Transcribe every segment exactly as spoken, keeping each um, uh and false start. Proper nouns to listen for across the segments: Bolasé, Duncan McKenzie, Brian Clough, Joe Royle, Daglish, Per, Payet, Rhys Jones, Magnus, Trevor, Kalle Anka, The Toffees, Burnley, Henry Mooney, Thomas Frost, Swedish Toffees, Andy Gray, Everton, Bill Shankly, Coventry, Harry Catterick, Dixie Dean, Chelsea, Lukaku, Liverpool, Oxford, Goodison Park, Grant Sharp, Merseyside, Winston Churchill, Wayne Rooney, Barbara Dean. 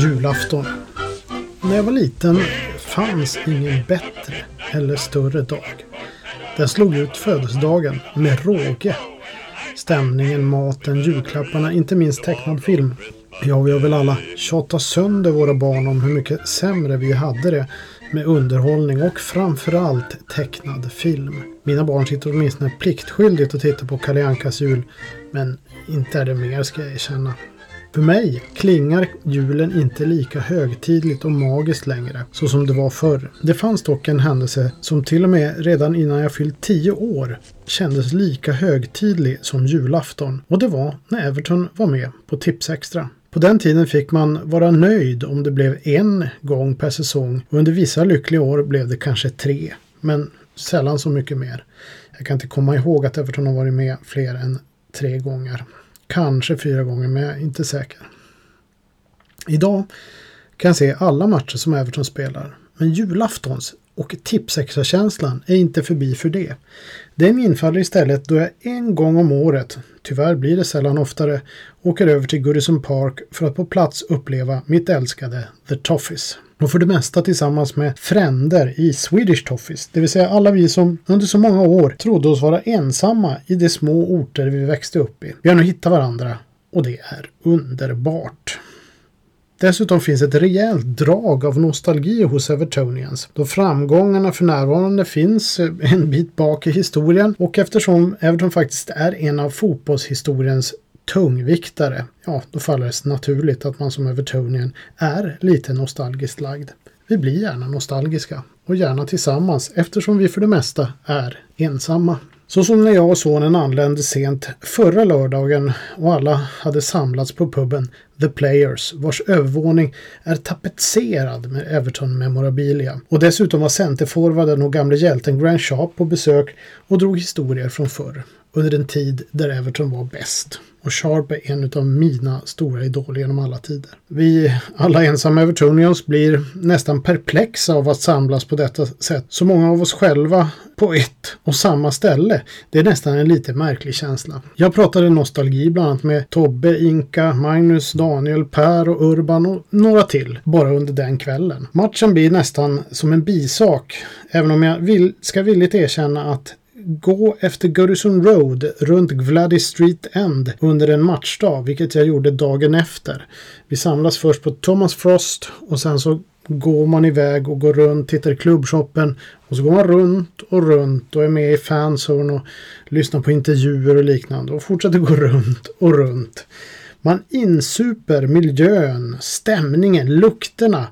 julafton. När jag var liten fanns ingen bättre eller större dag. Den slog ut födelsedagen med råge. Stämningen, maten, julklapparna, inte minst tecknad film. Jag vill väl alla tjata sönder våra barn om hur mycket sämre vi hade det med underhållning och framförallt tecknad film. Mina barn sitter åtminstone pliktskyldigt och tittar på Kalle Ankas jul, men inte är det mer ska jag erkänna. För mig klingar julen inte lika högtidligt och magiskt längre, så som det var förr. Det fanns dock en händelse som till och med redan innan jag fyllt tio år kändes lika högtidlig som julafton. Och det var när Everton var med på Tipsextra. På den tiden fick man vara nöjd om det blev en gång per säsong, och under vissa lyckliga år blev det kanske tre, men sällan så mycket mer. Jag kan inte komma ihåg att Everton har varit med fler än tre gånger. Kanske fyra gånger, men jag är inte säker. Idag kan jag se alla matcher som Everton spelar. Men julaftons och tipsextrakänslan är inte förbi för det. Den infaller istället då jag en gång om året, tyvärr blir det sällan oftare, åker över till Goodison Park för att på plats uppleva mitt älskade The Toffees. Och för det mesta tillsammans med fränder i Swedish Toffees, det vill säga alla vi som under så många år trodde oss vara ensamma i de små orter vi växte upp i. Vi har nu hittat varandra och det är underbart. Dessutom finns ett rejält drag av nostalgi hos Evertonians, då framgångarna för närvarande finns en bit bak i historien och eftersom Everton faktiskt är en av fotbollshistoriens tungviktare, ja då faller det naturligt att man som Evertonian är lite nostalgiskt lagd. Vi blir gärna nostalgiska och gärna tillsammans eftersom vi för det mesta är ensamma. Så som när jag och sonen anlände sent förra lördagen och alla hade samlats på puben The Players, vars övervåning är tapetserad med Everton-memorabilia. Och dessutom var centerforvarden och gamle hjälten Grant Sharp på besök och drog historier från förr, under en tid där Everton var bäst. Och Sharp är en av mina stora idoler genom alla tider. Vi alla ensamma Evertonians blir nästan perplexa av att samlas på detta sätt. Så många av oss själva på ett och samma ställe. Det är nästan en lite märklig känsla. Jag pratade nostalgi bland annat med Tobbe, Inka, Magnus, Daniel, Per och Urban och några till. Bara under den kvällen. Matchen blir nästan som en bisak. Även om jag vill, ska villigt erkänna att gå efter Goodison Road runt Gladys Street End under en matchdag, vilket jag gjorde dagen efter. Vi samlas först på Thomas Frost och sen så går man iväg och går runt, tittar i klubbshoppen och så går man runt och runt och är med i fanzone och lyssnar på intervjuer och liknande och fortsätter gå runt och runt. Man insuper miljön, stämningen, lukterna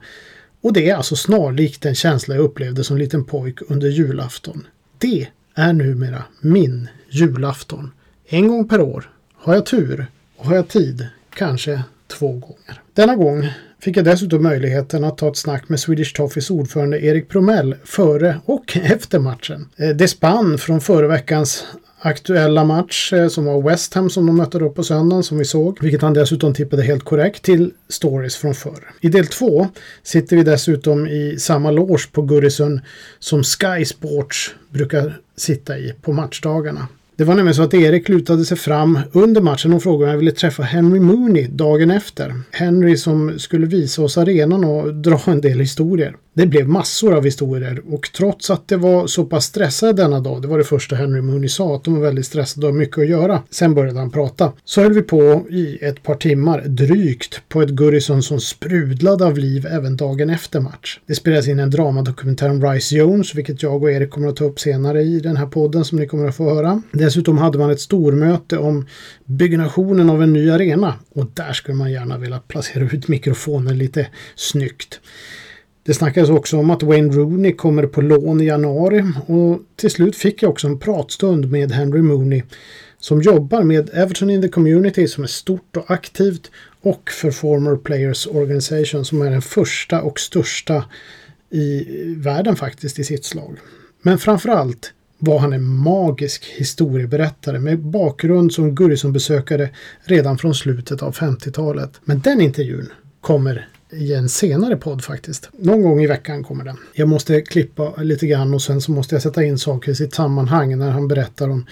och det är alltså snarlikt en känsla jag upplevde som liten pojk under julafton. Det är numera min julafton. En gång per år. Har jag tur och har jag tid, kanske två gånger. Denna gång fick jag dessutom möjligheten att ta ett snack med Swedish Toffees ordförande Erik Promell före och efter matchen. Det spann från förra veckans aktuella match som var West Ham som de mötte upp på söndagen som vi såg, vilket han dessutom tippade helt korrekt, till stories från förr. I del två sitter vi dessutom i samma loge på Goodison som Sky Sports brukar sitta i på matchdagarna. Det var nämligen så att Erik lutade sig fram under matchen och frågade om jag ville träffa Henry Mooney dagen efter. Henry som skulle visa oss arenan och dra en del historier. Det blev massor av historier och trots att det var så pass stressad denna dag, det var det första Henry Mooney sa, att de var väldigt stressade och mycket att göra. Sen började han prata. Så höll vi på i ett par timmar drygt på ett Goodison som sprudlade av liv även dagen efter match. Det spelades in en dramadokumentär om Rhys Jones, vilket jag och Erik kommer att ta upp senare i den här podden som ni kommer att få höra. Dessutom hade man ett stormöte om byggnationen av en ny arena och där skulle man gärna vilja placera ut mikrofonen lite snyggt. Det snackades också om att Wayne Rooney kommer på lån i januari och till slut fick jag också en pratstund med Henry Mooney som jobbar med Everton in the Community som är stort och aktivt och för Former Players Organisation som är den första och största i världen faktiskt i sitt slag. Men framförallt var han en magisk historieberättare med bakgrund som Goodison-besökare redan från slutet av femtiotalet. Men den intervjun kommer i en senare podd faktiskt. Någon gång i veckan kommer den. Jag måste klippa lite grann och sen så måste jag sätta in saker i sitt sammanhang när han berättar om,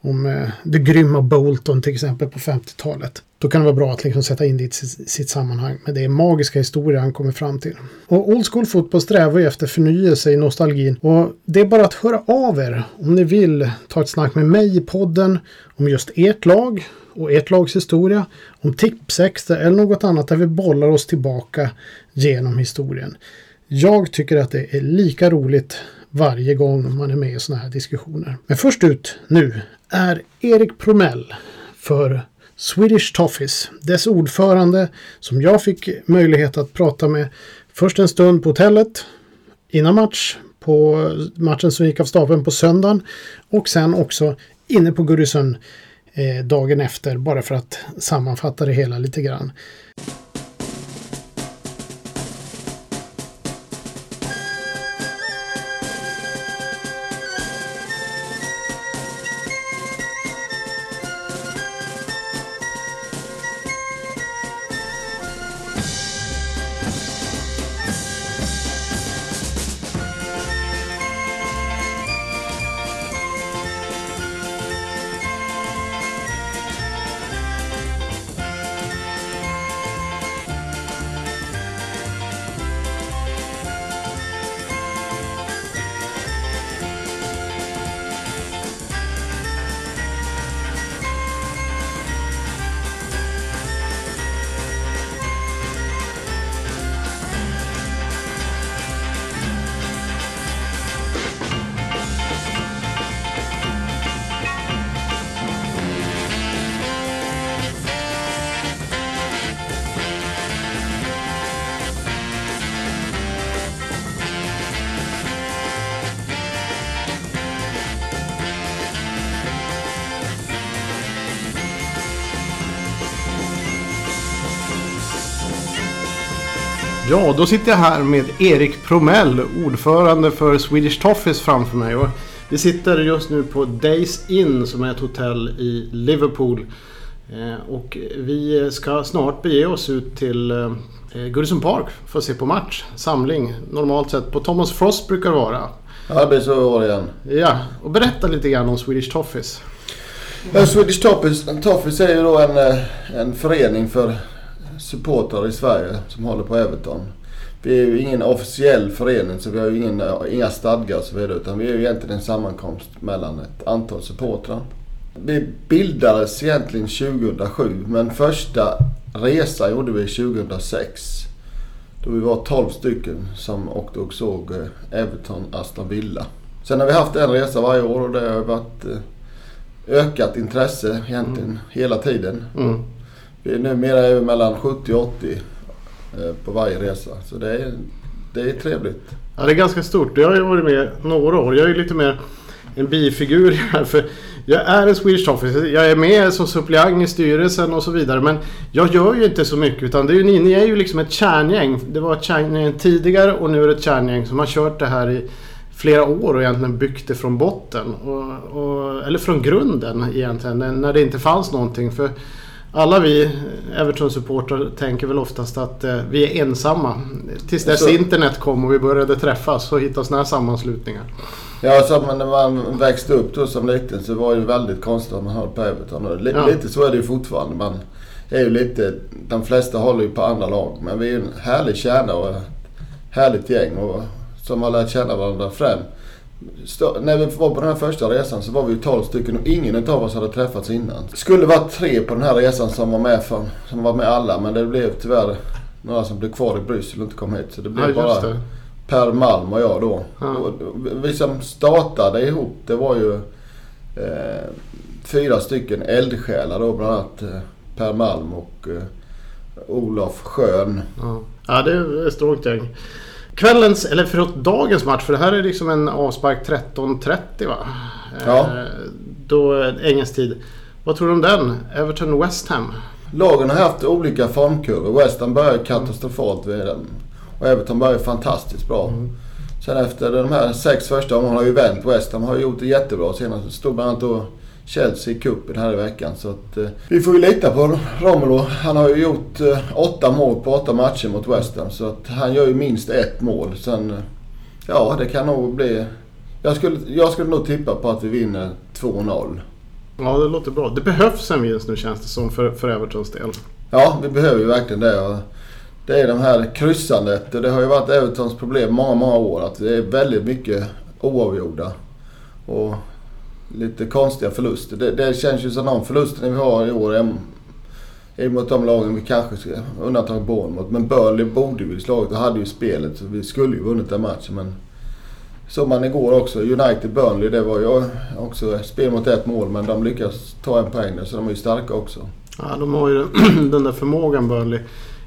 om eh, det grymma Bolton till exempel på femtiotalet. då kan det vara bra att liksom sätta in det i sitt sammanhang. Men det är magiska historier han kommer fram till. Och old school fotboll strävar ju efter förnyelse i nostalgin. Och det är bara att höra av er om ni vill ta ett snack med mig i podden om just ert lag och ert lags historia, om Tipsextra eller något annat där vi bollar oss tillbaka genom historien. Jag tycker att det är lika roligt varje gång man är med i såna här diskussioner. Men först ut nu är Erik Promell för Swedish Toffees, dess ordförande, som jag fick möjlighet att prata med först en stund på hotellet innan match, på matchen som gick av stapeln på söndagen, och sen också inne på Goodison eh, dagen efter, bara för att sammanfatta det hela lite grann. Ja, då sitter jag här med Erik Promell, ordförande för Swedish Toffees, framför mig. Och vi sitter just nu på Days Inn som är ett hotell i Liverpool. Och vi ska snart bege oss ut till Goodison Park för att se på match, samling. Normalt sett på Thomas Frost brukar vara. Ja, det så var det igen. Ja, och berätta lite grann om Swedish Toffees. Ja, Swedish Toffees, Toffees är ju då en, en förening för supportrar i Sverige som håller på Everton. Vi är ju ingen officiell förening, så vi har ju ingen, inga stadgar och så vidare, utan vi är ju egentligen en sammankomst mellan ett antal supportrar. Vi bildades egentligen tjugohundrasju, men första resa gjorde vi tjugohundrasex, då vi var tolv stycken som åkte och såg Everton Aston Villa. Sen har vi haft en resa varje år, och det har varit ökat intresse egentligen mm. hela tiden. Mm. Vi är numera mellan sjuttio och åttio på varje resa. Så det är, det är trevligt. Ja, det är ganska stort. Jag har ju varit med några år. Jag är ju lite mer en bifigur här. För jag är en Swedish Toffees. Jag är med som suppleant i styrelsen och så vidare. Men jag gör ju inte så mycket. Utan det är ju, ni, ni är ju liksom ett kärngäng. Det var ett kärngäng tidigare och nu är det ett kärngäng som har kört det här i flera år och egentligen byggt det från botten. Och, och, eller från grunden egentligen. När det inte fanns någonting. För alla vi Everton-supportrar tänker väl oftast att eh, vi är ensamma. Tills dess så, internet kom och vi började träffas, så hittade såna här sammanslutningar. Ja, så man, när man växte upp då som liten så var det väldigt konstigt att man höll på Everton. Och li- ja. Lite så är det ju fortfarande. Man är ju lite, de flesta håller ju på andra lag. Men vi är en härlig kärna och ett härligt gäng och, som har lärt känna varandra fram. Stå, när vi var på den här första resan så var vi ju tolv stycken och ingen av oss hade träffats innan. Det skulle vara tre på den här resan som var med, för, som var med alla, men det blev tyvärr några som blev kvar i Bryssel och inte kom hit. Så det blev ja, bara det. Per Malm och jag då. Ja. Och vi som startade ihop, det var ju eh, fyra stycken eldsjälar då, bland annat eh, Per Malm och eh, Olof Schön. Ja, ja det är ett stort gäng. Kvällens, eller förlåt, dagens match, för det här är liksom en avspark tretton trettio, va? Ja. Eh, då engelsk tid. Vad tror du om den? Everton West Ham. Lagen har haft olika formkurvor. West Ham började katastrofalt vid den. Och Everton började fantastiskt bra. Mm. Sen efter de här sex första omgångarna har ju vänt. West Ham har gjort det jättebra. Senast stod bland annat då Chelsea i cupen här i veckan. Så att, eh, vi får ju lita på Romelu. Han har ju gjort eh, åtta mål på åtta matcher mot West Ham. Så att han gör ju minst ett mål. Sen, eh, ja, det kan nog bli... Jag skulle, jag skulle nog tippa på att vi vinner två noll. Ja, det låter bra. Det behövs en vinst nu, känns det som, för, för Evertons del. Ja, vi behöver ju verkligen det. Det är de här kryssandet. Det har ju varit Evertons problem många, många år. Att det är väldigt mycket oavgjorda. Och lite konstiga förluster. Det, det känns ju som de förlusterna vi har i år är, är mot de lagen vi kanske ska undantag Born mot. Men Burnley borde vi slaget och hade ju spelet. Så vi skulle ju vunnit den matchen, men som man igår också, United Burnley, det var ju också spel mot ett mål, men de lyckas ta en poäng nu, så de är ju starka också. Ja, de har ju den där förmågan, Burnley.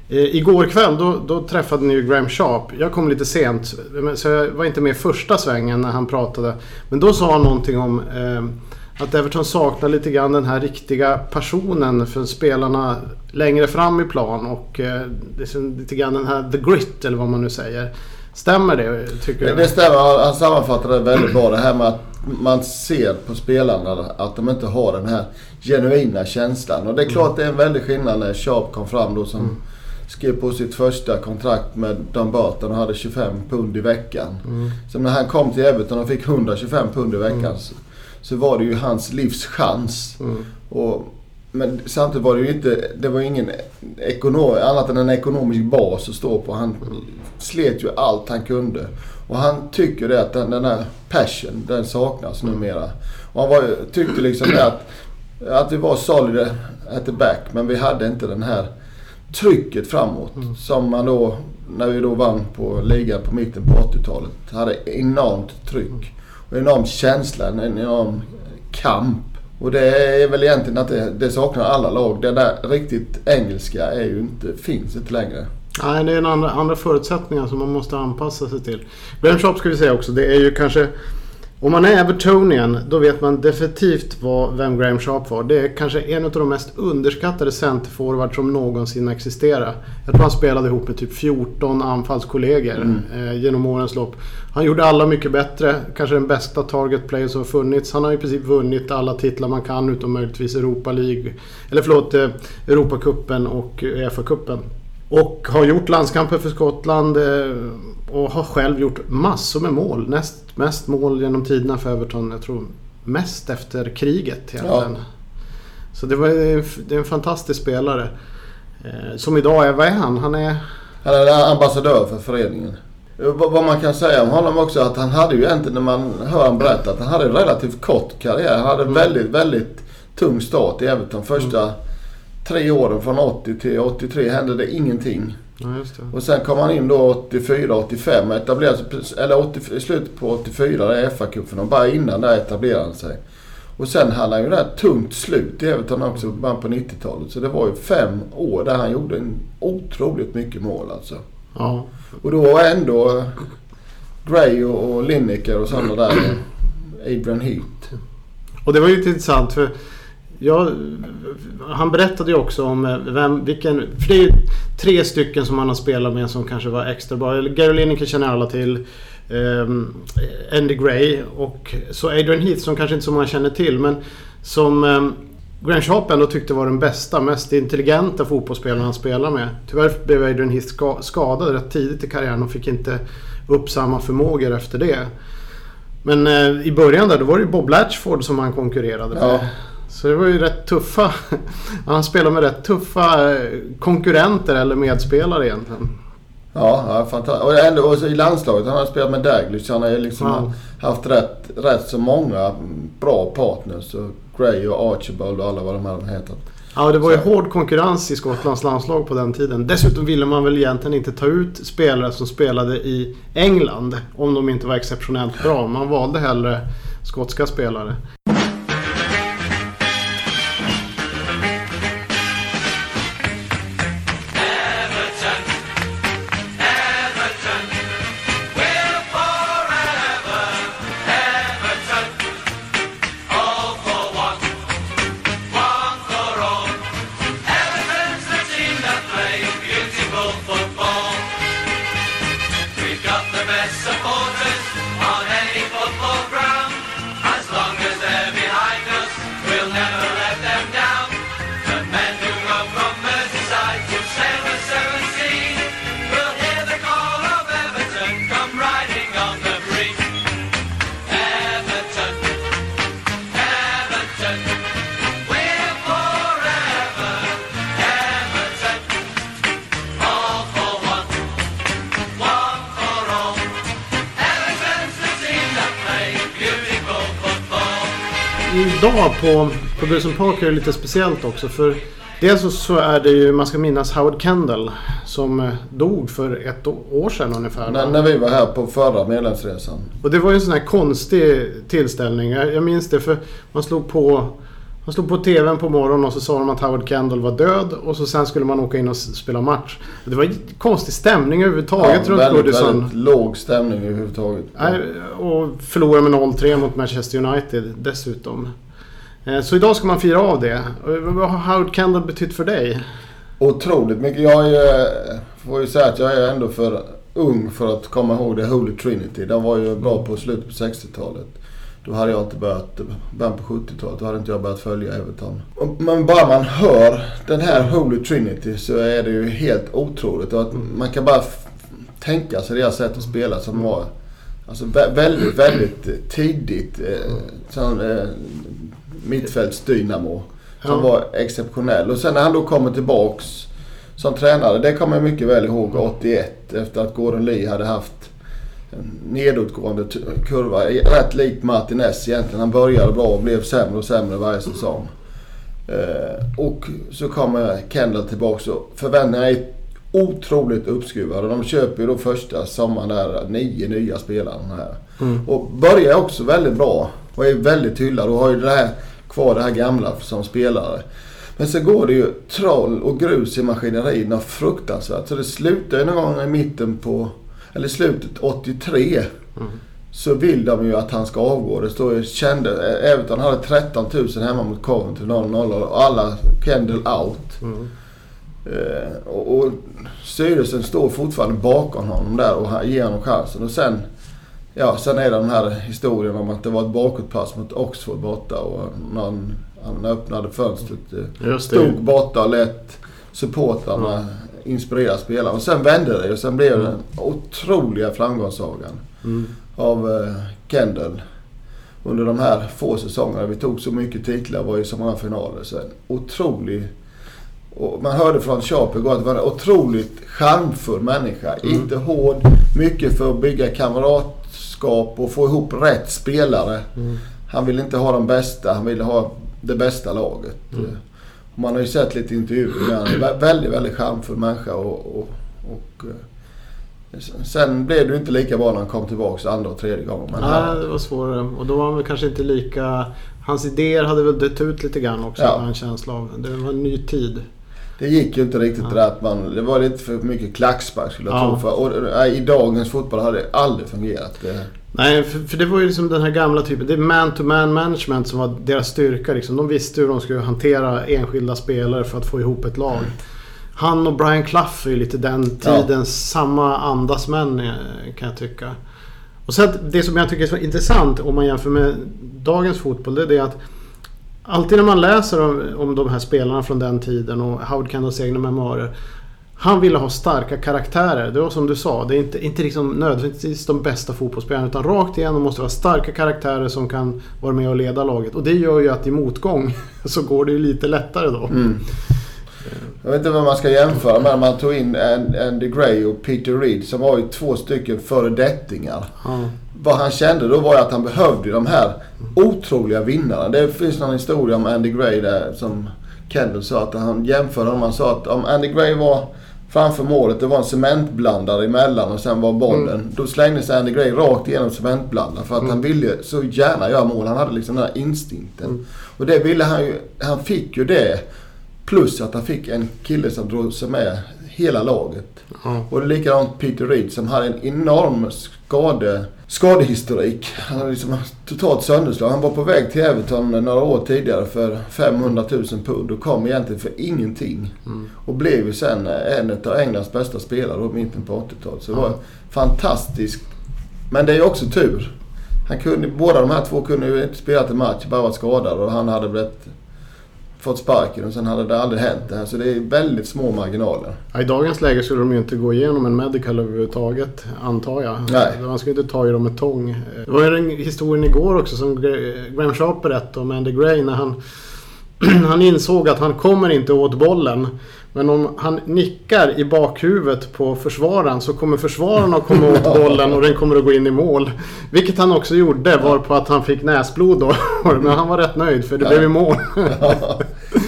Eh, igår kväll då, då träffade ni ju Graham Sharp. Jag kom lite sent, så jag var inte med i första svängen när han pratade. Men då sa han någonting om eh, att Everton saknar lite grann den här riktiga personen för spelarna längre fram i plan. Och eh, det är lite grann den här the grit, eller vad man nu säger. Stämmer det, tycker jag? Det stämmer, han sammanfattade det väldigt bra, det här med att man ser på spelarna att de inte har den här genuina känslan. Och det är klart det är en väldig skillnad när Sharp kom fram då, som mm. skrev på sitt första kontrakt med Don Burton och hade tjugofem pund i veckan. Mm. Så när han kom till Everton och fick hundratjugofem pund i veckan mm. så, så var det ju hans livschans. Mm. Och men samtidigt var det ju inte, det var ingen ekonom, annat än en ekonomisk bas att stå på. Han slet ju allt han kunde. Och han tycker det att den, den här passion, den saknas numera. Och han var, tyckte liksom att, att vi var solid at the back, men vi hade inte den här trycket framåt. Mm. Som man då, när vi då vann på ligan på mitten på åttiotalet, hade enormt tryck. Och enorm känsla, en enorm kamp. Och det är väl egentligen att det, det saknar alla lag. Det där riktigt engelska är ju inte, finns inte längre. Nej, det är en andra, andra förutsättningar som man måste anpassa sig till. Graham Sharp, ska vi säga också, det är ju kanske, om man är Evertonian, då vet man definitivt vad, vem Graham Sharp var. Det är kanske en av de mest underskattade centerforward som någonsin existerar. Jag tror han spelade ihop med typ fjorton anfallskollegor mm. eh, genom årens lopp. Han gjorde alla mycket bättre, kanske den bästa target player som har funnits. Han har i princip vunnit alla titlar man kan, utom möjligtvis Europa League, eller förlåt, eh, Europacupen och UEFA-cupen. Och har gjort landskamper för Skottland och har själv gjort massor med mål. Näst mest mål genom tiderna för Everton, jag tror mest efter kriget egentligen. Ja. Så det var det är en fantastisk spelare. Som idag är, vad är han? Han är, han är ambassadör för föreningen. Vad man kan säga om honom också, att han hade ju egentligen, när man hör han berätta, att han hade en relativt kort karriär. Han hade en väldigt, väldigt tung start i Everton. Första mm. tre åren från åttio till åttiotre hände det ingenting. Ja, just det. Och sen kom han in då åttiofyra åttiofem, etablerades, eller åttio, slutet på åttiofyra, det är F A-cupen, och bara innan där etablerade han sig. Och sen hade han ju det här tungt slut i Everton också på nittiotalet, så det var ju fem år där han gjorde en otroligt mycket mål alltså. Ja. Och då var ändå Gray och Lineker och sådana där, Adrian Heath. Och det var ju intressant, för ja, han berättade ju också om vem, vilken, för det är tre stycken som han har spelat med som kanske var extra bra. Gary Lineker känner alla till, um, Andy Gray, och så Adrian Heath som kanske inte så många känner till, men som um, Graham Sharp ändå tyckte var den bästa, mest intelligenta fotbollsspelaren han spelar med. Tyvärr blev Adrian Heath ska, skadad rätt tidigt i karriären och fick inte upp samma förmågor efter det. Men uh, i början där, då var det Bob Latchford som han konkurrerade med. Ja. Så det var ju rätt tuffa, han spelar med rätt tuffa konkurrenter eller medspelare egentligen. Ja, ja, fantastiskt. Och ändå också i landslaget, han har spelat med Daglish, han har ju liksom ja. haft rätt, rätt så många bra partners. Gray och Archibald och alla vad de här de hetat. Ja, det var ju så hård konkurrens i Skottlands landslag på den tiden. Dessutom ville man väl egentligen inte ta ut spelare som spelade i England om de inte var exceptionellt bra. Man valde hellre skotska spelare. Supporters on any football ground, as long as they're idag på, på Goodison Park är det lite speciellt också. För dels så är det ju, man ska minnas Howard Kendall som dog för ett år sedan ungefär. När, när vi var här på förra medlemsresan. Och det var ju en sån här konstig tillställning. Jag, jag minns det för man slog på... Man slog på tvn på morgonen och så sa de att Howard Kendall var död. Och så sen skulle man åka in och spela match. Det var konstig stämning överhuvudtaget, ja, runt väldigt, Goodison. Väldigt låg stämning överhuvudtaget. Nej, och förlorade med noll tre mot Manchester United dessutom. Så idag ska man fira av det. Vad har Howard Kendall betytt för dig? Otroligt mycket. Jag är, får ju säga att jag är ändå för ung för att komma ihåg det Holy Trinity. Den var ju bra på slutet på sextiotalet. Då hade jag inte börjat, början på sjuttiotalet, då hade inte jag börjat följa Everton. Men bara man hör den här Holy Trinity så är det ju helt otroligt. Och att man kan bara f- tänka sig deras sätt att spela som var alltså, vä- väldigt, väldigt tidigt eh, sån, eh, mittfältsdynamo som ja. var exceptionell. Och sen när han då kommer tillbaks som tränare, det kommer jag mycket väl ihåg åttioett efter att Gordon Lee hade haft nedåtgående kurva, rätt likt Martinez egentligen. Han började bra och blev sämre och sämre varje säsong. Eh, och så kommer Kendall tillbaka och förväntningarna är otroligt uppskruvade. De köper ju då första sommaren där nio nya spelare här. Mm. Och börjar också väldigt bra och är väldigt hyllad och har ju det här, kvar det här gamla som spelare. Men så går det ju troll och grus i maskinerierna fruktansvärt. Så det slutar ju någon gång i mitten på eller slutet åttiotre mm. så vill de ju att han ska avgå. Det står ju, kände, Everton hade tretton tusen hemma mot Coventry noll noll och alla Kendall out. Mm. Eh, och, och styrelsen står fortfarande bakom honom där och ger honom chansen. Och sen, ja, sen är det den här historien om att det var ett bakåtpass mot Oxford borta och någon, han öppnade fönstret, Just det. stod borta och lät supportarna mm. inspirera spelare och sen vände det och sen blev mm. den otroliga framgångssagan mm. av Kendall under de här få säsongerna. Vi tog så mycket titlar, var ju så många finaler sen. Otrolig, och man hörde från Sharp igår att det var en otroligt charmfull människa, mm. inte hård, mycket för att bygga kamratskap och få ihop rätt spelare. Mm. Han ville inte ha de bästa, han ville ha det bästa laget. Mm. Man har ju sett lite intervjuer med honom. Väldigt, väldigt charmfull människa. Och, och, och, sen blev det inte lika bra när han kom tillbaka andra och tredje gången. Men nej, han, det var svårare. Och då var han väl kanske inte lika... Hans idéer hade väl dött ut lite grann också. Ja. En känsla av. Det var en ny tid. Det gick ju inte riktigt ja. rätt. Man, det var lite för mycket klackspark skulle jag ja. tro. För, och, och, i dagens fotboll hade det aldrig fungerat. Det. Nej, för, för det var ju liksom den här gamla typen. Det är man-to-man management som var deras styrka. Liksom. De visste hur de skulle hantera enskilda spelare för att få ihop ett lag. Han och Brian Clough är ju lite den tidens ja. samma andas män, kan jag tycka. Och sen det som jag tycker är så intressant om man jämför med dagens fotboll, det är att alltid när man läser om, om de här spelarna från den tiden och Howard Kendalls egna memoarer, han ville ha starka karaktärer. Det var som du sa, det är inte, inte liksom nödvändigtvis de bästa fotbollsspelarna utan rakt igenom måste vara starka karaktärer som kan vara med och leda laget. Och det gör ju att i motgång så går det ju lite lättare då. Mm. Jag vet inte vad man ska jämföra med. Man tog in Andy Gray och Peter Reid som var ju två stycken föredettingar. Mm. Vad han kände då var att han behövde de här otroliga vinnarna. Det finns någon historia om Andy Gray där som Kendall sa att han jämförde dem. Han sa att om Andy Gray var framför målet, det var en cementblandare emellan och sen var bollen. Mm. Då slängde sig Andy Gray rakt igenom cementblandaren för att mm. han ville så gärna göra mål. Han hade liksom den här instinkten. Mm. Och det ville han ju, han fick ju det. Plus att han fick en kille som drog sig med hela laget. Mm. Och det är likadant Peter Reid som hade en enorm skade, skadehistorik. Han var liksom totalt sönderslag. Han var på väg till Everton några år tidigare för femhundratusen pund och kom egentligen för ingenting. Mm. Och blev ju sen en av Englands bästa spelare i mitten på åttiotalet. Så det mm. var fantastiskt. Men det är ju också tur. Han kunde, båda de här två kunde ju inte spela till match, bara var skadad och han hade blivit... fått sparken och sen hade det aldrig hänt det här. Så det är väldigt små marginaler. Ja, i dagens läge skulle de ju inte gå igenom en medical överhuvudtaget, antar jag. Nej. Man skulle inte ta i dem med tång. Det var ju den historien igår också som Graham Sharp berättade om Andy Gray när han han insåg att han kommer inte åt bollen. Men om han nickar i bakhuvudet på försvararen så kommer försvararen att komma åt bollen och den kommer att gå in i mål. Vilket han också gjorde, var på att han fick näsblod då. Men han var rätt nöjd för det ja. blev ju mål. Ja.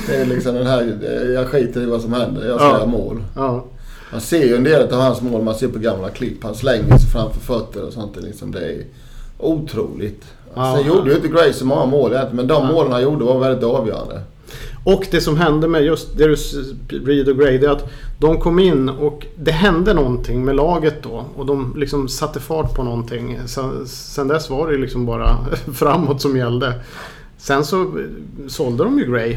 Det är liksom den här, jag skiter i vad som händer, jag ska ja. mål. Ja. Man ser ju en del av hans mål, man ser på gamla klipp. Han slänger sig framför fötter och sånt. Liksom, det är otroligt. Alltså, ja. gjorde ju inte Gray så många mål egentligen, men de ja. målen han gjorde var väldigt avgörande. Och det som hände med just det du, Reid och Gray, det är att de kom in och det hände någonting med laget då. Och de liksom satte fart på någonting. Sen, sen dess var det liksom bara framåt som gällde. Sen så sålde de ju Gray.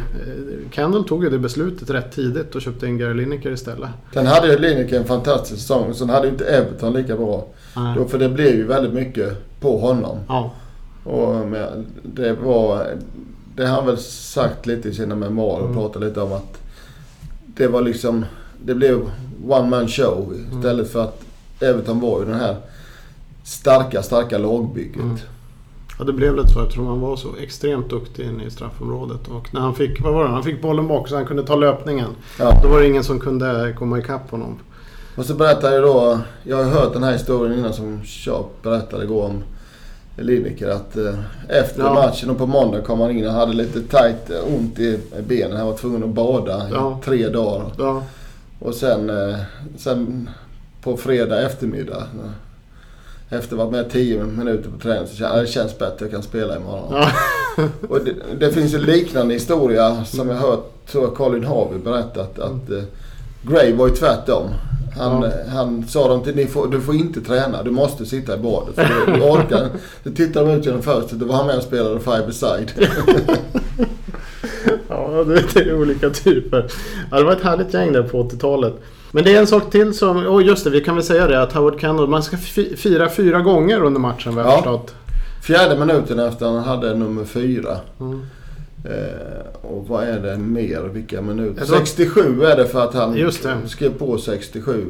Kendall tog ju det beslutet rätt tidigt och köpte in Gary Lineker istället. Sen hade ju Lineker en fantastisk säsong. Sen hade ju inte Everton lika bra. Då, för det blev ju väldigt mycket på honom. Ja. Och med, det var... Det har han väl sagt lite i sina memoarer och pratat lite om att det var liksom, det blev one man show istället för att Everton var ju den här starka, starka lagbygget. Mm. Ja, det blev lite så. Jag tror han var så extremt duktig in i straffområdet, och när han fick, vad var det, han fick bollen bak så han kunde ta löpningen. Ja. Då var det ingen som kunde komma ikapp honom. Och så berättade jag då, jag har hört den här historien innan som Sharp berättade igår om Lineker, att eh, efter ja. matchen och på måndag kom han in och hade lite tajt ont i benen. Han var tvungen att bada ja. i tre dagar. Ja. Och sen, eh, sen på fredag eftermiddag, efter att ha varit med tio minuter på träning, så kände jag, det känns bättre, jag kan spela imorgon. Ja. Och det, det finns en liknande historia som jag hört, tror jag Colin Harvey berättat, att eh, Gray var ju tvärtom. Han, ja. han sa dem till, ni får, du får inte träna, du måste sitta i badet. För du orkar. Du tittar de ut genom fönstret, då var han med och spelade five-a-side. Ja, det är olika typer. Ja, det var ett härligt gäng där på åttiotalet. Men det är en sak till som, oh just det, vi kan väl säga det, att Howard Kendall, man ska fi, fira fyra gånger under matchen, vi har ja. förstått. Fjärde minuten efter han hade nummer fyra. Mm. Eh, och vad är det mer, vilka minuter? sextiosju är det, för att han just det. skrev på sextiosju.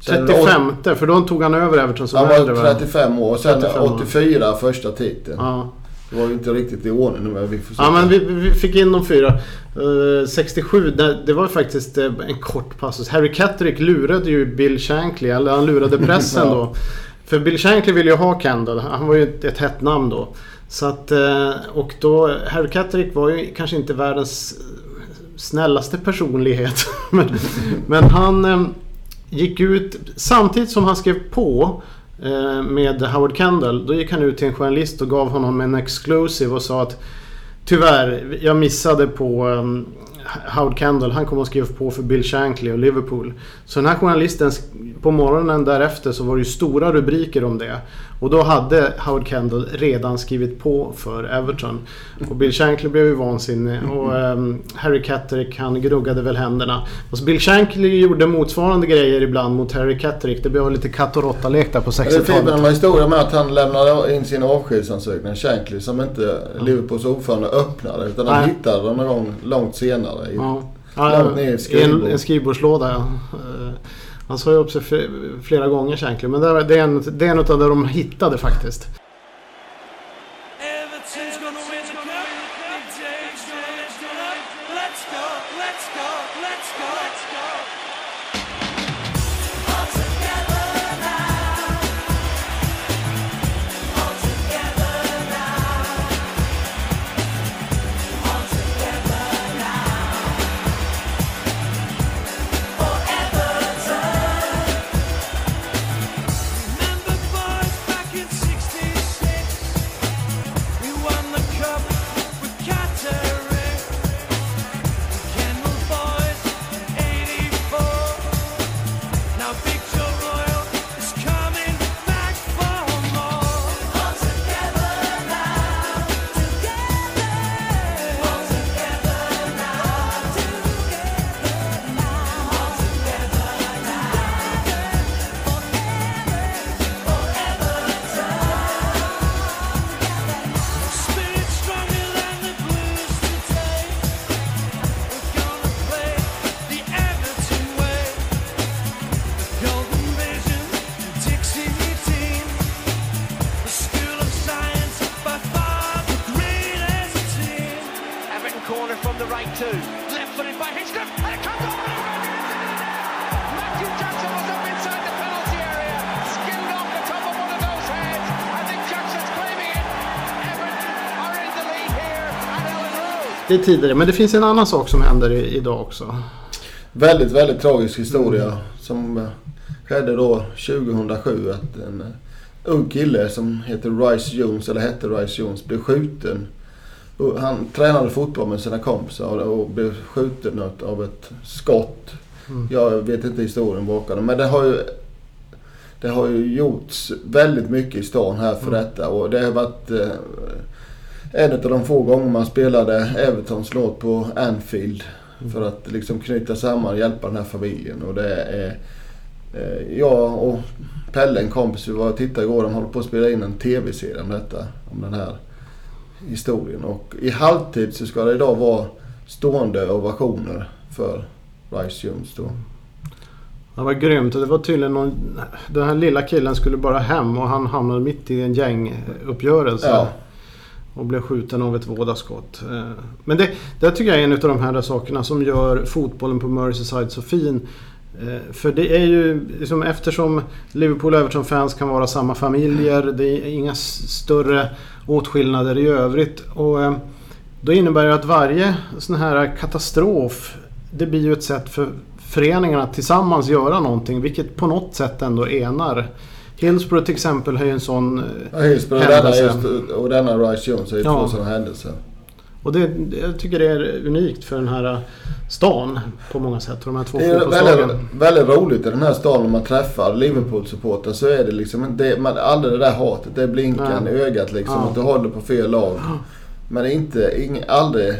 Sen trettiofem, åt... för då tog han över Everton som äldre. Han var äldre, trettiofem år, och sen trettiofem åttiofyra år. Första titeln. Ja. Det var ju inte riktigt i ordning, men vi får se. Ja, men vi, vi fick in de fyra. Uh, sextiosju, det, det var faktiskt en kort passus. Harry Catterick lurade ju Bill Shankly, eller han lurade pressen ja. då. För Bill Shankly ville ju ha Kendall, han var ju ett, ett hett namn då. Så att, och då, Harry Catterick var ju kanske inte världens snällaste personlighet, men, men han gick ut, samtidigt som han skrev på med Howard Kendall, då gick han ut till en journalist och gav honom en exclusive och sa att tyvärr, jag missade på Howard Kendall, han kom och skrev på för Bill Shankly och Liverpool. Så den här journalisten, på morgonen därefter så var det ju stora rubriker om det. Och då hade Howard Kendall redan skrivit på för Everton. Och Bill Shankly blev ju vansinnig. Och um, Harry Catterick, han gruggade väl händerna. Och Bill Shankly gjorde motsvarande grejer ibland mot Harry Catterick. Det blev lite katt och råttalek där på sextiotalet. Det är fint med historia med att han lämnade in sin avskedsansökning, Shankly, som inte Liverpools ordförande öppnade, utan han hittade den någon gång långt senare. I, ja. långt ner i skrivbord. en, en skrivbordslåda, ja. Han sa ju upp sig flera gånger, Shankly, men det är en, det är en av det de hittade faktiskt. det är tidigare. Men det finns en annan sak som händer i, idag också. Väldigt, väldigt tragisk historia mm. som skedde då tjugohundrasju. Att en ung kille som heter Rhys Jones, eller hette Rhys Jones, blev skjuten. Han tränade fotboll med sina kompisar och blev skjuten av ett skott. Mm. Jag vet inte historien bakom, men det har ju det har ju gjorts väldigt mycket i stan här för mm. detta, och det har varit eh, en av de få gånger man spelade Evertons låt på Anfield mm. för att liksom knyta samman och hjälpa den här familjen. Och det är eh, jag och Pelle, en kompis, vi var och tittade igår, de håller på att spela in en tv-serie om detta, om den här historien, och i halvtid så ska det idag vara stående ovationer för Rhys Jones då. Det var grymt, och det var tydligen någon, den här lilla killen skulle bara hem och han hamnade mitt i en gänguppgörelse ja. och blev skjuten av ett vådaskott. Men det, det tycker jag är en av de här sakerna som gör fotbollen på Merseyside så fin. För det är ju, liksom, eftersom Liverpool och Everton-fans kan vara samma familjer, det är inga större åtskillnader i övrigt, och då innebär det att varje sån här katastrof, det blir ju ett sätt för föreningarna tillsammans göra någonting, vilket på något sätt ändå enar. Hillsborough till exempel har ju en sån ja, Hillsborough händelse. Och denna, just, och denna Rhys Jones har ju ja. två sådana händelser. Och det, jag tycker det är unikt för den här stan på många sätt. De här två det är väldigt, väldigt roligt i den här stan när man träffar Liverpool-supporter, så är det liksom det, man, aldrig det där hatet, det är blinkan i ögat liksom, ja. att du håller på fel lag. Ja. Men inte, ing, aldrig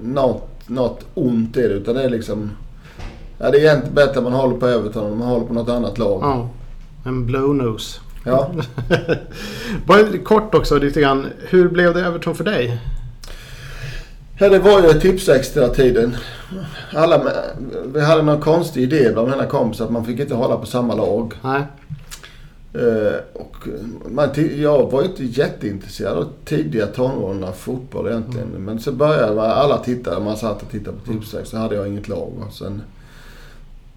något, något ont i det, utan det är liksom ja, det är inte bättre man håller på Everton än man håller på något annat lag. Ja, en blow nose. Ja. Bara kort också lite grann, hur blev det Everton för dig? Ja, det var ju Tipsextra-tiden. Alla, vi hade någon konstig idé bland mina kompisar att man fick inte hålla på samma lag. Nej. Uh, och man, jag var ju inte jätteintresserad av tidiga tonåren av fotboll egentligen. Mm. Men så började man, alla tittade, man satt och tittade på Tipsextra, så hade jag inget lag. Och sen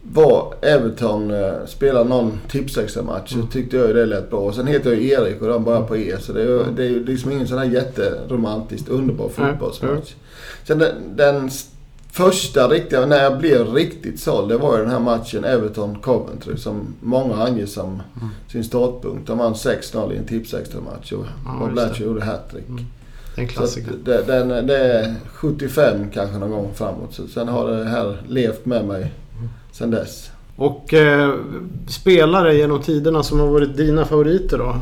var Everton, uh, spelade någon Tipsextra-match, mm. så tyckte jag det lät bra. Och sen heter jag Erik och de börjar på E, så det är, det är liksom ingen sån här jätteromantiskt underbar fotbollsmatch. Mm. Mm. Sen den, den första riktiga, när jag blev riktigt såld, det var ju den här matchen Everton-Coventry som många anger som mm. sin startpunkt. De vann sex noll i en Tipsextra-match och Bob Latchford gjorde hattrick. Mm. Det är en klassiker. Det, den, det är sjuttiofem kanske någon gång framåt. Så sen har det här levt med mig mm. sen dess. Och eh, spelare genom tiderna som har varit dina favoriter då?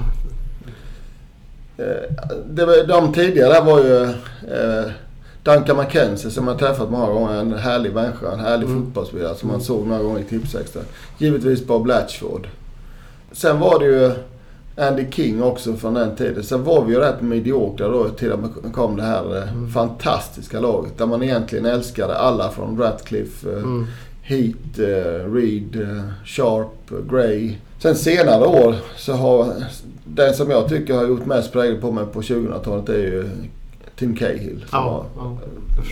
Eh, det var, de tidigare var ju... Eh, Duncan McKenzie som jag träffat många gånger, en härlig människa, en härlig mm. fotbollsspelare som man såg några gånger i Tipsextra. Givetvis Bob Latchford. Sen var det ju Andy King också från den tiden. Sen var vi ju rätt mediokra då till att kom det här mm. fantastiska laget där man egentligen älskade alla från Ratcliffe, mm. Heath, Reid, Sharp, Gray. Sen senare år så har den som jag tycker har gjort mest prägel på mig på tjugohundratalet är ju Tim Cahill som ja, var, ja,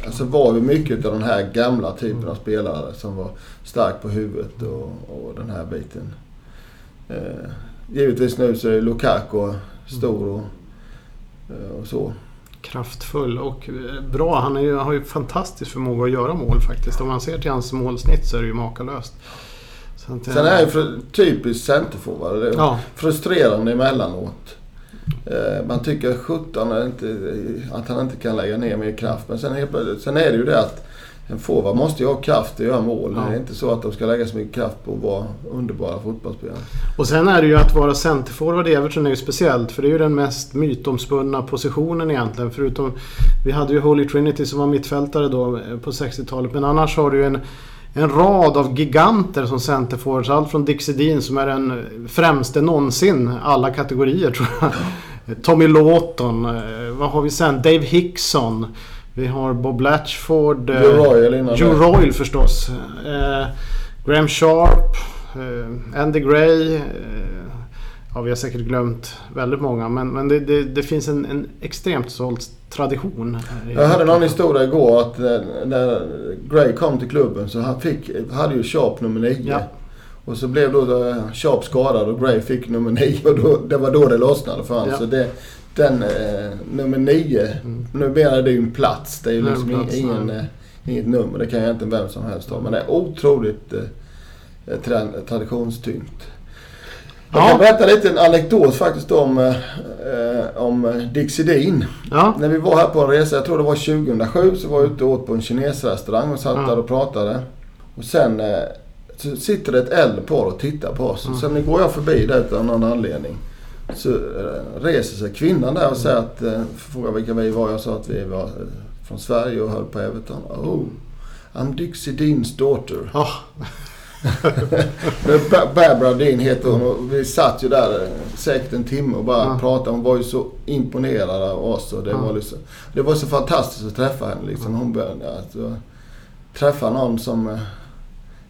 alltså var ju mycket av den här gamla typen mm. av spelare som var stark på huvudet och, och den här biten. Eh, givetvis nu så är Lukaku stor och, och så. Kraftfull och bra. Han är ju, har ju fantastisk förmåga att göra mål faktiskt. Om man ser till hans målsnitt så är det ju makalöst. Så att, sen är ju för, typiskt centerforward. Det är ja. frustrerande emellanåt. Man tycker sjutton inte, att han inte kan lägga ner mer kraft, men sen, sen är det ju det att en forward måste ju ha kraft att göra mål. Ja. Det är inte så att de ska lägga så mycket kraft på att vara underbara fotbollsspelare. Och sen är det ju att vara centerforward i Everton är ju speciellt, för det är ju den mest mytomspunna positionen egentligen, förutom vi hade ju Holy Trinity som var mittfältare då på sextiotalet, men annars har du ju en En rad av giganter som centerforwards, allt från Dixie Dean som är den främste någonsin alla kategorier tror jag. Tommy Lawton, vad har vi sen? Dave Hickson, vi har Bob Latchford, Joe Royle förstås, eh, Graham Sharp, eh, Andy Gray, eh, ja vi har säkert glömt väldigt många, men, men det, det, det finns en, en extremt såld tradition. Jag hörde någon historia igår att när Gray kom till klubben så han fick, hade ju Sharp nummer nio. Ja. Och så blev då Sharp skadad och Gray fick nummer nio och då, det var då det lossnade för han. Ja. Så det, den eh, nummer nio. Mm. Nu menar det ju en plats. Det är ju nej, liksom plats, ingen, eh, inget nummer. Det kan jag inte vem som helst ha. Men det är otroligt eh, tra- traditionstyngt. Jag kan ja. berätta lite en anekdot faktiskt om, eh, om Dixie Dean. Ja. När vi var här på en resa, jag tror det var tjugohundrasju, så var jag ute och åt på en kinesrestaurang och satt ja. där och pratade. Och sen eh, så sitter det ett äldre par och tittar på oss. Mm. Sen går jag förbi där utan någon anledning. Så eh, reser sig kvinnan där och säger att, eh, frågar vilka vi var, jag sa att vi var eh, från Sverige och höll på Everton. Oh, I'm Dixie Dean's daughter. Ja. Barbara Dean heter hon, och vi satt ju där säkert en timme och bara ja. pratade. Hon var ju så imponerad av oss, och det, ja. var liksom, det var så fantastiskt att träffa henne liksom. Hon började alltså, träffa någon som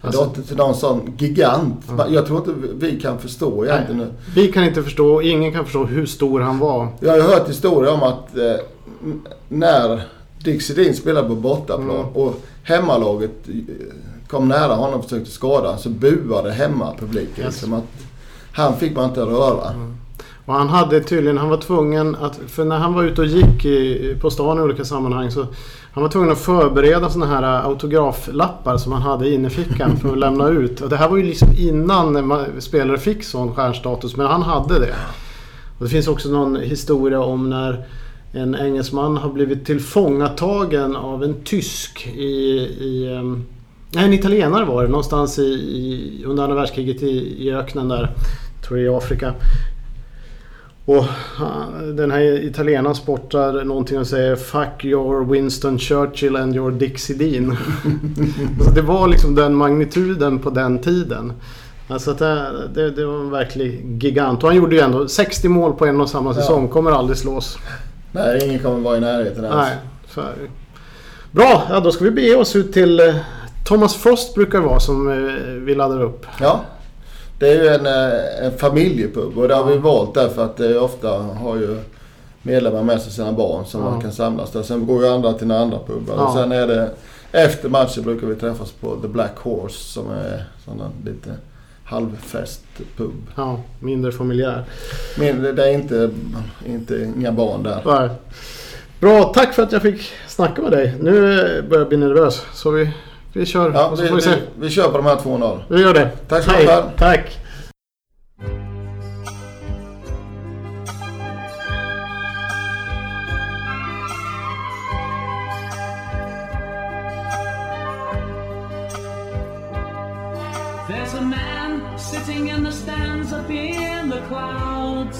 alltså, till någon sån gigant. Ja. Jag tror inte vi kan förstå egentligen. Nej, vi kan inte förstå, ingen kan förstå hur stor han var. Jag har hört historier om att eh, när Dixie Dean spelade på bortaplan mm. och hemmalaget eh, kom nära honom och försökte skada, så buade hemma publiken. Yes. Liksom att han fick man inte röra. Mm. Och han hade tydligen, han var tvungen att, för när han var ute och gick i, på stan i olika sammanhang, så han var tvungen att förbereda sådana här autograflappar som han hade inne i fickan för att lämna ut. Och det här var ju liksom innan man, spelare fick sån stjärnstatus, men han hade det. Och det finns också någon historia om när en engelsman har blivit tillfångatagen av en tysk i... i Nej, en italienare var det, någonstans i, i, under andra världskriget i, i öknen där, tror jag, i Afrika. Och den här italienaren sportar någonting och säger "Fuck your Winston Churchill and your Dixie Dean." Alltså, det var liksom den magnituden på den tiden. Alltså det, det, det var en verklig gigant. Och han gjorde ju ändå sextio mål på en och samma säsong, ja. kommer aldrig slås. Nej, ingen kommer vara i närheten alls. Nej, så är det. Bra, ja, då ska vi bege oss ut till... Thomas Frost brukar vara som vi laddar upp. Ja, det är ju en, en familjepub, och det har vi valt därför att det ofta har ju medlemmar med sig sina barn som ja. man kan samlas där. Sen går ju andra till andra pubbar. Ja. Och sen är det, efter matchen brukar vi träffas på The Black Horse som är sådana lite halvfest pub. Ja, mindre familjär. Mindre, det är inte, inte inga barn där. Nej. Bra, tack för att jag fick snacka med dig. Nu börjar jag bli nervös, så vi... Vi kör, ja, vi, vi, vi, vi kör på de här två noll. Vi gör det. Tack så mycket. Tack. There's a man sitting in the stands up in the clouds,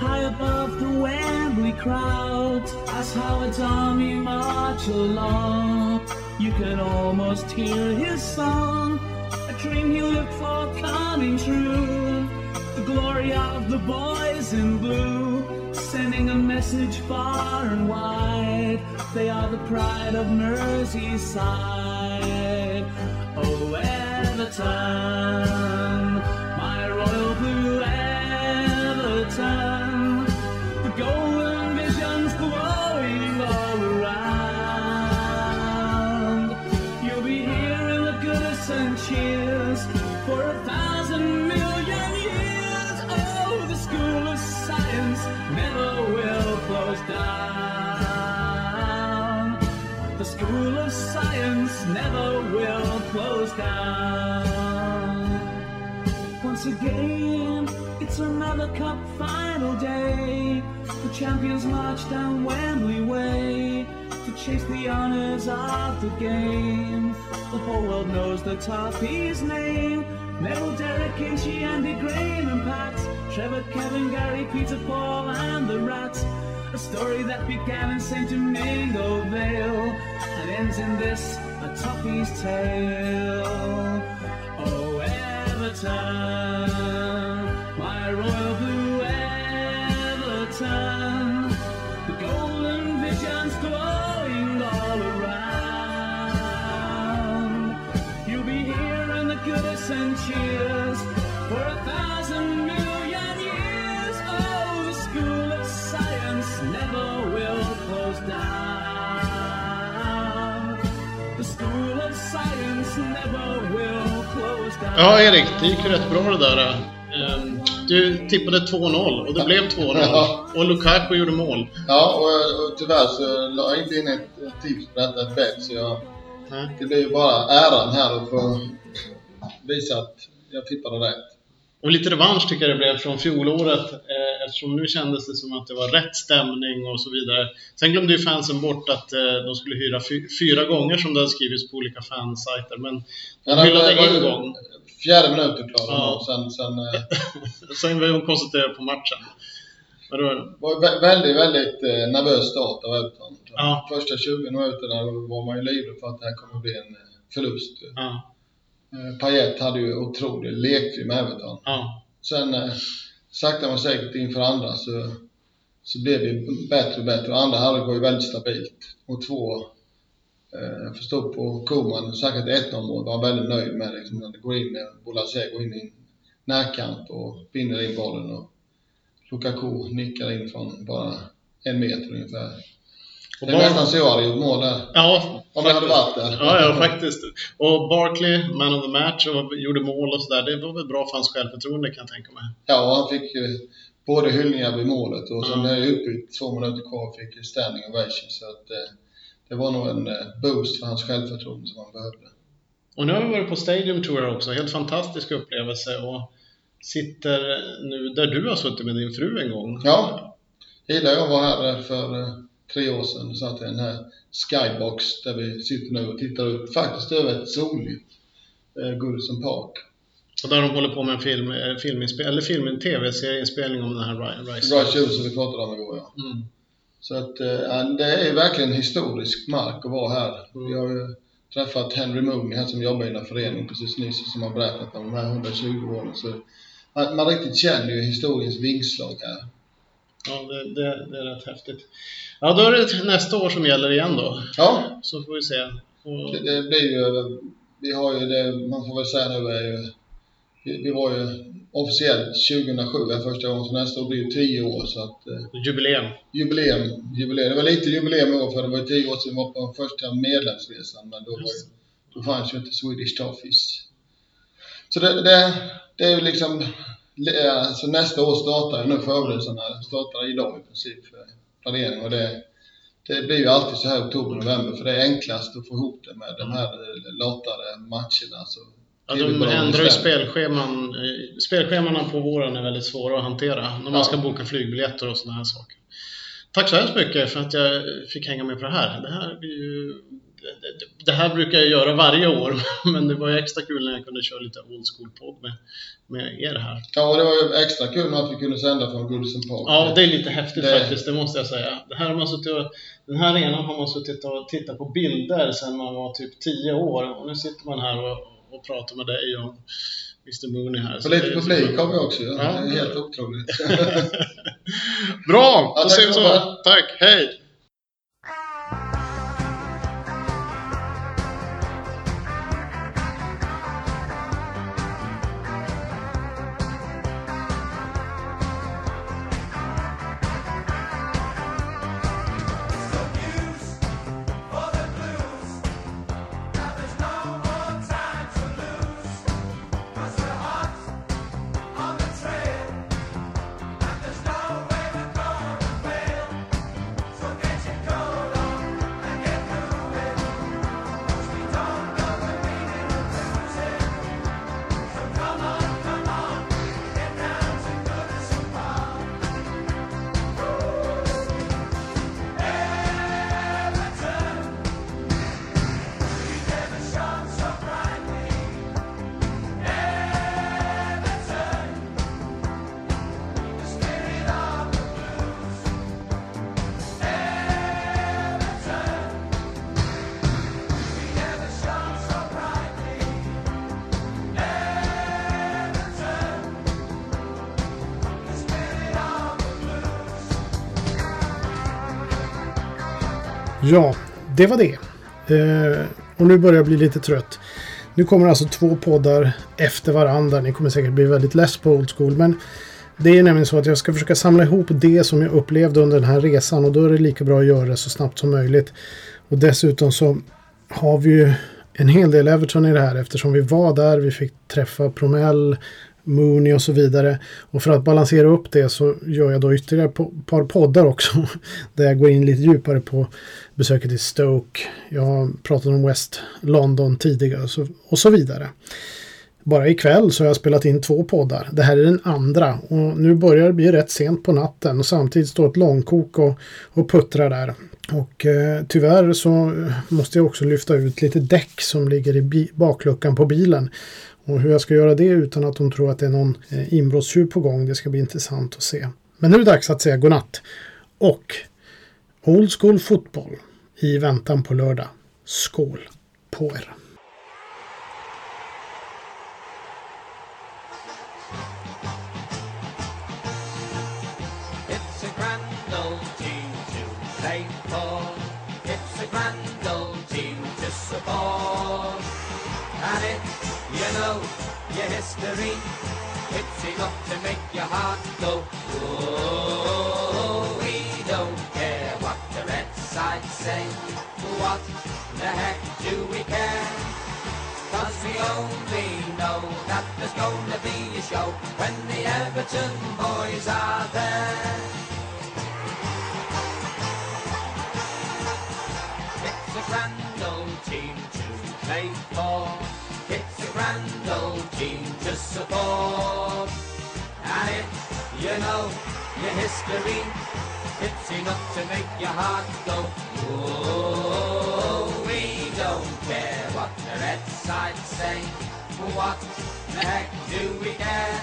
high above the Wembley crowd, as Howard's army march along. You can almost hear his song, a dream he lived for coming true. The glory of the boys in blue, sending a message far and wide. They are the pride of Merseyside. Oh, Everton, my royal blue Everton, the golden vision's glowing all around. And cheers for a thousand million years. Oh, the school of science never will close down. The school of science never will close down. Once again, it's another cup final day. The champions march down Wembley Way to chase the honours of the game. The whole world knows the Toffees' name. Neville, Derek, Inchie, Andy, Graham and Pat, Trevor, Kevin, Gary, Peter, Paul and the Rats. A story that began in Saint Domingo Vale and ends in this, a Toffees' tale. Oh, Everton, my royal blue Everton, the golden vision's glowing all around. And cheers for a thousand million years. Oh, the school of science never will close down. The school of science never will close down. Ja, Erik, det gick rätt bra det där. du tippade två noll och det blev två noll ja. Och Lukaku gjorde mål. Ja, och, och tyvärr så la jag inte in ett tips på detta ett bet, så jag, mm. det blev ju bara äran här och få visa att jag tippade rätt. Och lite revansch tycker jag det blev från fjolåret, eh, eftersom nu kändes det som att det var rätt stämning och så vidare. Sen glömde ju fansen bort att eh, de skulle hyra fy- fyra gånger som det har skrivits på olika fansajter. Men de ja, hyllade det, en gång. Fjärde minuter klarade ja. Och sen... Sen, eh... sen var de koncentrerade på matchen. Men då... Det var vä- väldigt, väldigt eh, nervös start av Everton. Ja. Första tjugo minuterna var man ju livlig för att det här kommer bli en förlust. Ja. Payet hade ju otroligt lekfri med Everton. Ja. Sen eh, sakta man säkert inför andra så, så blev det bättre och bättre. Andra halvlek var ju väldigt stabilt. Och två, eh, jag förstod på Koman, säkert ett område, var väldigt nöjd med liksom, att gå in, Bolasé går in i närkant och vinner in bollen. Och Lukaku nickar in från bara en meter ungefär. Och det är Bar- nästan så jag hade gjort mål där. Ja, om jag hade varit där. Ja, ja, faktiskt. Och Barkley, man of the match, och gjorde mål och sådär. Det var väl bra för hans självförtroende, kan jag tänka mig. Ja, han fick både hyllningar vid målet och sen när jag utbytt två minuter kvar fick ju standing ovation. Så att det, det var nog en boost för hans självförtroende som han behövde. Och nu har vi varit på Stadium Tour också. Helt fantastisk upplevelse. Och sitter nu där du har suttit med din fru en gång. Ja, jag gillar jag var här för... tre år sedan satt i den här skybox där vi sitter nu och tittar upp faktiskt över ett soligt eh, Goodison Park. Och där de håller på med en film, filminspel- eller film, en tv-serieinspelning om den här Rhys Jones som vi pratade om igår, ja. Mm. Så att eh, det är verkligen historisk mark att vara här. Mm. Vi har ju träffat Henry Mooney här som jobbar i den föreningen precis nyss som har berättat om de här hundratjugo åren. Så man, man riktigt känner ju historiens vingslag här. Ja, det, det, det är rätt häftigt. Ja, då är det nästa år som gäller igen då. Ja. Så får vi se. Och... Det, det blir ju, vi har ju det, man får väl säga nu är ju, vi, vi var ju officiellt tjugohundrasju första gången, så nästa år blir ju tio år så att... Jubileum. Jubileum, jubileum. Det var lite jubileum i år för det var ju tio år sedan vi var på den första medlemsresan, men då, var ju, då fanns ju inte Swedish Toffees. Så det, det, det är ju liksom... Så nästa år startar nu förberedelserna, startar idag i princip för planering och det, det blir ju alltid så här oktober, november för det är enklast att få ihop det med de här latare matcherna. Så ja, de ändrar ju spelscheman, spelschemana på våren är väldigt svåra att hantera när man ska boka flygbiljetter och sådana här saker. Tack så hemskt mycket för att jag fick hänga med på det här. Det här blir ju... Det här brukar jag göra varje år, men det var ju extra kul när jag kunde köra lite old school-podd med, med er här. Ja, det var ju extra kul att vi kunde sända från Goodison Park. Ja, det är lite häftigt det... faktiskt, det måste jag säga. Det här har man suttit och, den här arenan har man suttit och tittat på bilder sedan man var typ tio år. Och nu sitter man här och, och pratar med dig och mister Mooney här. Så och lite publik har vi också, ja. Ja. Det är helt otroligt. Bra, då ja, ses vi så. Bra. Tack, hej! Ja, det var det. Eh, och nu börjar jag bli lite trött. Nu kommer alltså två poddar efter varandra. Ni kommer säkert bli väldigt less på old school. Men det är nämligen så att jag ska försöka samla ihop det som jag upplevde under den här resan. Och då är det lika bra att göra det så snabbt som möjligt. Och dessutom så har vi ju en hel del Everton i det här. Eftersom vi var där, vi fick träffa Promell, Mooney och så vidare. Och för att balansera upp det så gör jag då ytterligare ett par poddar också där jag går in lite djupare på besöket i Stoke. Jag har pratat om West London tidigare och så vidare. Bara ikväll så har jag spelat in två poddar. Det här är den andra och nu börjar det bli rätt sent på natten och samtidigt står ett långkok och, och puttrar där. Och eh, tyvärr så måste jag också lyfta ut lite däck som ligger i bi- bakluckan på bilen. Och hur jag ska göra det utan att de tror att det är någon inbrottstjuv på gång, det ska bli intressant att se. Men nu är det dags att säga godnatt. Och old school fotboll i väntan på lördag. Skål på er! History, it's enough to make your heart go, oh, we don't care what the red side say, what the heck do we care, cause we only know that there's gonna be a show when the Everton boys are there. It's a grand old team to play for. Grand old team to support, and if you know your history, it's enough to make your heart go, oh, we don't care what the red side say, what the heck do we care,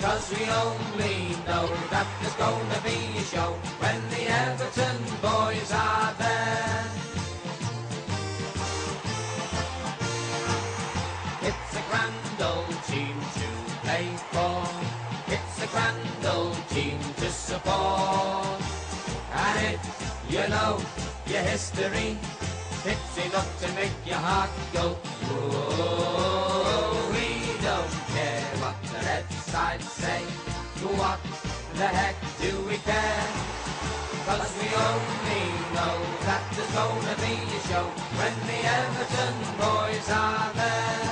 cause we only know that there's gonna be a show when the Everton boys are there. Grand old team to play for, it's a grand old team to support, and if you know your history, it's enough to make your heart go, oh, we don't care what the red side say, what the heck do we care, cause we only know that there's gonna be a show when the Everton boys are there.